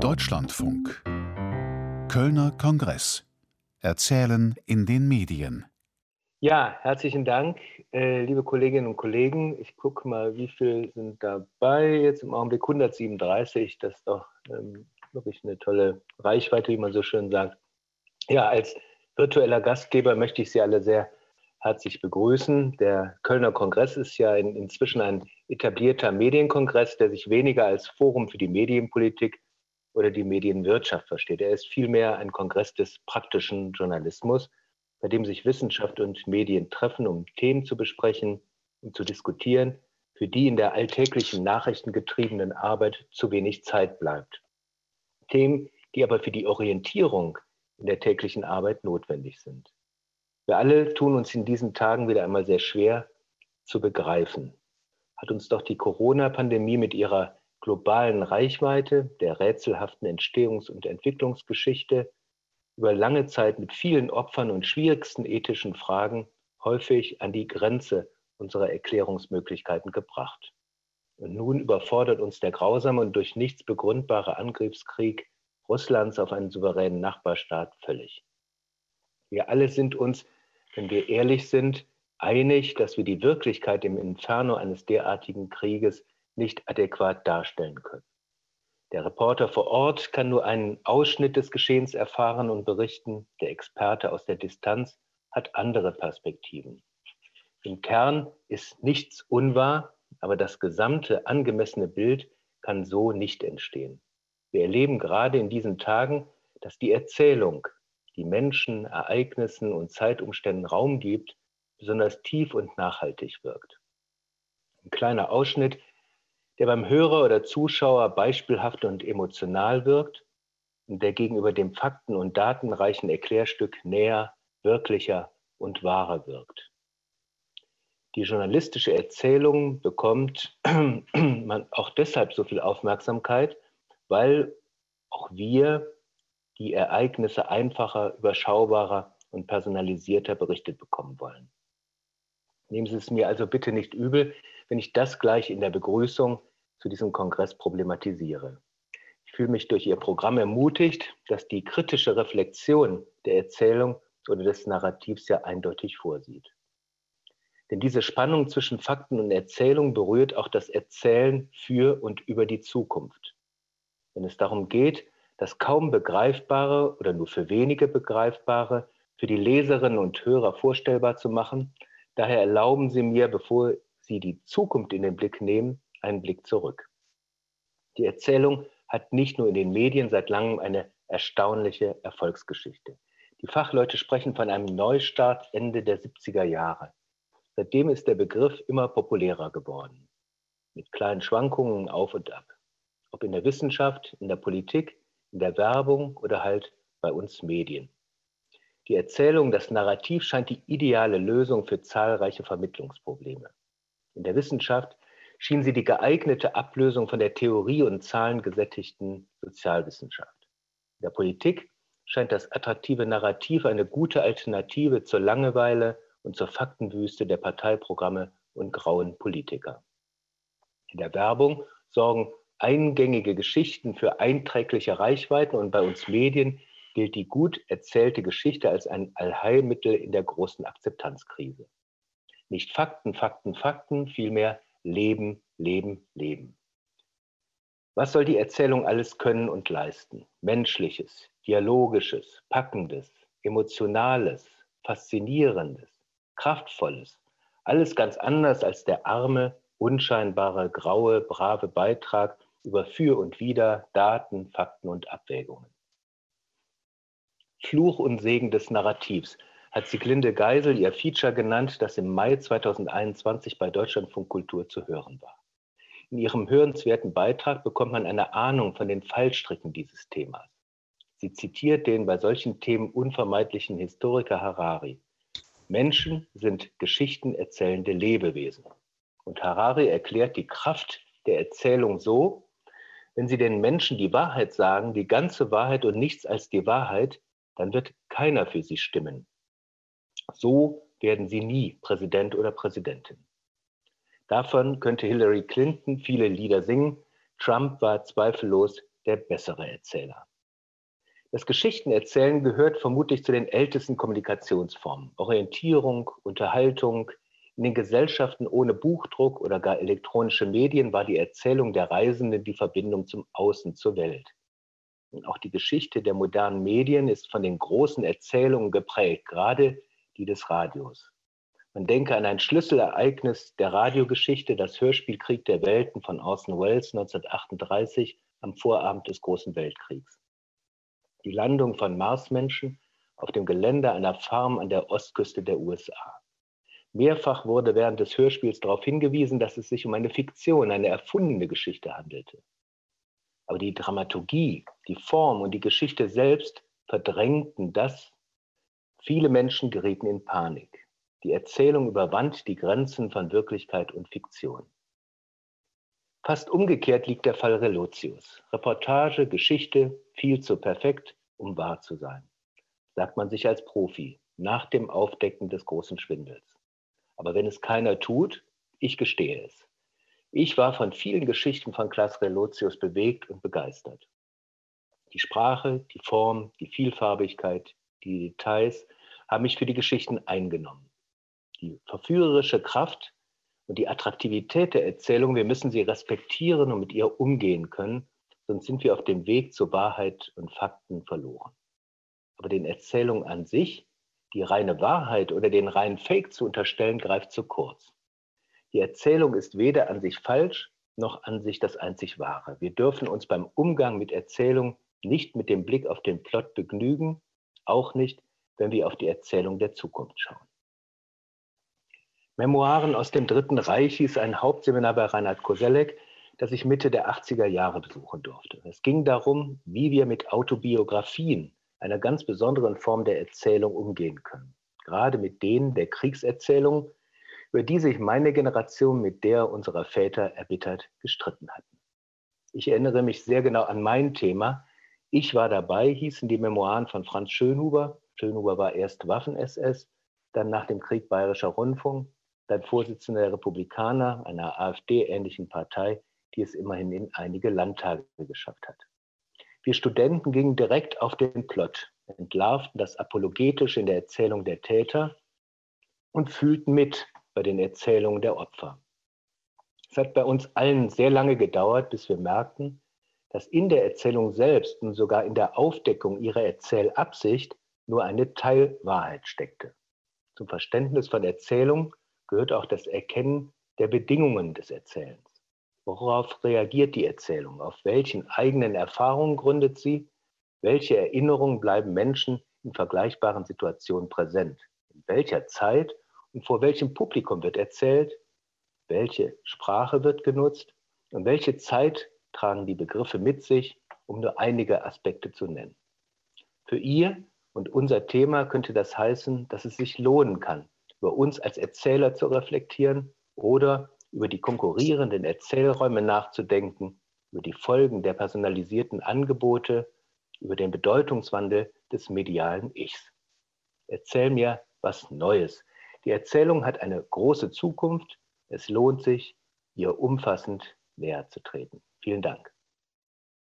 Deutschlandfunk. Kölner Kongress. Erzählen in den Medien. Ja, herzlichen Dank, liebe Kolleginnen und Kollegen. Ich gucke mal, wie viel sind dabei. Jetzt im Augenblick 137. Das ist doch wirklich eine tolle Reichweite, wie man so schön sagt. Ja, als virtueller Gastgeber möchte ich Sie alle sehr herzlich begrüßen. Der Kölner Kongress ist ja inzwischen ein etablierter Medienkongress, der sich weniger als Forum für die Medienpolitik oder die Medienwirtschaft versteht. Er ist vielmehr ein Kongress des praktischen Journalismus, bei dem sich Wissenschaft und Medien treffen, um Themen zu besprechen und zu diskutieren, für die in der alltäglichen nachrichtengetriebenen Arbeit zu wenig Zeit bleibt. Themen, die aber für die Orientierung in der täglichen Arbeit notwendig sind. Wir alle tun uns in diesen Tagen wieder einmal sehr schwer zu begreifen. Hat uns doch die Corona-Pandemie mit ihrer globalen Reichweite, der rätselhaften Entstehungs- und Entwicklungsgeschichte, über lange Zeit mit vielen Opfern und schwierigsten ethischen Fragen häufig an die Grenze unserer Erklärungsmöglichkeiten gebracht. Und nun überfordert uns der grausame und durch nichts begründbare Angriffskrieg Russlands auf einen souveränen Nachbarstaat völlig. Wir alle sind uns, wenn wir ehrlich sind, einig, dass wir die Wirklichkeit im Inferno eines derartigen Krieges nicht adäquat darstellen können. Der Reporter vor Ort kann nur einen Ausschnitt des Geschehens erfahren und berichten. Der Experte aus der Distanz hat andere Perspektiven. Im Kern ist nichts unwahr, aber das gesamte angemessene Bild kann so nicht entstehen. Wir erleben gerade in diesen Tagen, dass die Erzählung, die Menschen, Ereignissen und Zeitumständen Raum gibt, besonders tief und nachhaltig wirkt. Ein kleiner Ausschnitt, der beim Hörer oder Zuschauer beispielhaft und emotional wirkt und der gegenüber dem fakten- und datenreichen Erklärstück näher, wirklicher und wahrer wirkt. Die journalistische Erzählung bekommt auch deshalb so viel Aufmerksamkeit, weil auch wir die Ereignisse einfacher, überschaubarer und personalisierter berichtet bekommen wollen. Nehmen Sie es mir also bitte nicht übel, wenn ich das gleich in der Begrüßung zu diesem Kongress problematisiere. Ich fühle mich durch Ihr Programm ermutigt, dass die kritische Reflexion der Erzählung oder des Narrativs ja eindeutig vorsieht. Denn diese Spannung zwischen Fakten und Erzählung berührt auch das Erzählen für und über die Zukunft. Wenn es darum geht, das kaum Begreifbare oder nur für wenige Begreifbare für die Leserinnen und Hörer vorstellbar zu machen, daher erlauben Sie mir, bevor Sie die Zukunft in den Blick nehmen, einen Blick zurück. Die Erzählung hat nicht nur in den Medien seit langem eine erstaunliche Erfolgsgeschichte. Die Fachleute sprechen von einem Neustart Ende der 70er Jahre. Seitdem ist der Begriff immer populärer geworden, mit kleinen Schwankungen auf und ab. Ob in der Wissenschaft, in der Politik, in der Werbung oder halt bei uns Medien. Die Erzählung, das Narrativ scheint die ideale Lösung für zahlreiche Vermittlungsprobleme. In der Wissenschaft schien sie die geeignete Ablösung von der Theorie- und zahlengesättigten Sozialwissenschaft. In der Politik scheint das attraktive Narrativ eine gute Alternative zur Langeweile und zur Faktenwüste der Parteiprogramme und grauen Politiker. In der Werbung sorgen eingängige Geschichten für einträgliche Reichweiten und bei uns Medien gilt die gut erzählte Geschichte als ein Allheilmittel in der großen Akzeptanzkrise. Nicht Fakten, Fakten, Fakten, vielmehr Leben, Leben, Leben. Was soll die Erzählung alles können und leisten? Menschliches, Dialogisches, Packendes, Emotionales, Faszinierendes, Kraftvolles. Alles ganz anders als der arme, unscheinbare, graue, brave Beitrag über Für und Wider, Daten, Fakten und Abwägungen. Fluch und Segen des Narrativs hat Sieglinde Geisel ihr Feature genannt, das im Mai 2021 bei Deutschlandfunk Kultur zu hören war. In ihrem hörenswerten Beitrag bekommt man eine Ahnung von den Fallstricken dieses Themas. Sie zitiert den bei solchen Themen unvermeidlichen Historiker Harari. Menschen sind geschichtenerzählende Lebewesen. Und Harari erklärt die Kraft der Erzählung so, wenn sie den Menschen die Wahrheit sagen, die ganze Wahrheit und nichts als die Wahrheit, dann wird keiner für sie stimmen. So werden sie nie Präsident oder Präsidentin. Davon könnte Hillary Clinton viele Lieder singen. Trump war zweifellos der bessere Erzähler. Das Geschichtenerzählen gehört vermutlich zu den ältesten Kommunikationsformen. Orientierung, Unterhaltung. In den Gesellschaften ohne Buchdruck oder gar elektronische Medien war die Erzählung der Reisenden die Verbindung zum Außen, zur Welt. Und auch die Geschichte der modernen Medien ist von den großen Erzählungen geprägt, gerade die des Radios. Man denke an ein Schlüsselereignis der Radiogeschichte, das Hörspiel Krieg der Welten von Orson Welles 1938 am Vorabend des Großen Weltkriegs. Die Landung von Marsmenschen auf dem Gelände einer Farm an der Ostküste der USA. Mehrfach wurde während des Hörspiels darauf hingewiesen, dass es sich um eine Fiktion, eine erfundene Geschichte handelte. Aber die Dramaturgie, die Form und die Geschichte selbst verdrängten das. Viele Menschen gerieten in Panik. Die Erzählung überwand die Grenzen von Wirklichkeit und Fiktion. Fast umgekehrt liegt der Fall Relotius. Reportage, Geschichte, viel zu perfekt, um wahr zu sein, sagt man sich als Profi, nach dem Aufdecken des großen Schwindels. Aber wenn es keiner tut, ich gestehe es. Ich war von vielen Geschichten von Klaas Relotius bewegt und begeistert. Die Sprache, die Form, die Vielfarbigkeit, die Details haben mich für die Geschichten eingenommen. Die verführerische Kraft und die Attraktivität der Erzählung, wir müssen sie respektieren und mit ihr umgehen können, sonst sind wir auf dem Weg zur Wahrheit und Fakten verloren. Aber den Erzählungen an sich, die reine Wahrheit oder den reinen Fake zu unterstellen, greift zu kurz. Die Erzählung ist weder an sich falsch, noch an sich das einzig Wahre. Wir dürfen uns beim Umgang mit Erzählung nicht mit dem Blick auf den Plot begnügen, auch nicht, wenn wir auf die Erzählung der Zukunft schauen. Memoiren aus dem Dritten Reich hieß ein Hauptseminar bei Reinhard Koselleck, das ich Mitte der 80er Jahre besuchen durfte. Es ging darum, wie wir mit Autobiografien, einer ganz besonderen Form der Erzählung, umgehen können. Gerade mit denen der Kriegserzählung, über die sich meine Generation mit der unserer Väter erbittert gestritten hatten. Ich erinnere mich sehr genau an mein Thema. Ich war dabei, hießen die Memoiren von Franz Schönhuber. Schönhuber war erst Waffen-SS, dann nach dem Krieg Bayerischer Rundfunk, dann Vorsitzender der Republikaner, einer AfD-ähnlichen Partei, die es immerhin in einige Landtage geschafft hat. Wir Studenten gingen direkt auf den Plot, entlarvten das Apologetische in der Erzählung der Täter und fühlten mit bei den Erzählungen der Opfer. Es hat bei uns allen sehr lange gedauert, bis wir merkten, dass in der Erzählung selbst und sogar in der Aufdeckung ihrer Erzählabsicht nur eine Teilwahrheit steckte. Zum Verständnis von Erzählung gehört auch das Erkennen der Bedingungen des Erzählens. Worauf reagiert die Erzählung? Auf welchen eigenen Erfahrungen gründet sie? Welche Erinnerungen bleiben Menschen in vergleichbaren Situationen präsent? In welcher Zeit und vor welchem Publikum wird erzählt? Welche Sprache wird genutzt? Und welche Zeit tragen die Begriffe mit sich, um nur einige Aspekte zu nennen? Für ihr und unser Thema könnte das heißen, dass es sich lohnen kann, über uns als Erzähler zu reflektieren oder über die konkurrierenden Erzählräume nachzudenken, über die Folgen der personalisierten Angebote, über den Bedeutungswandel des medialen Ichs. Erzähl mir was Neues. Die Erzählung hat eine große Zukunft. Es lohnt sich, ihr umfassend näher zu treten. Vielen Dank.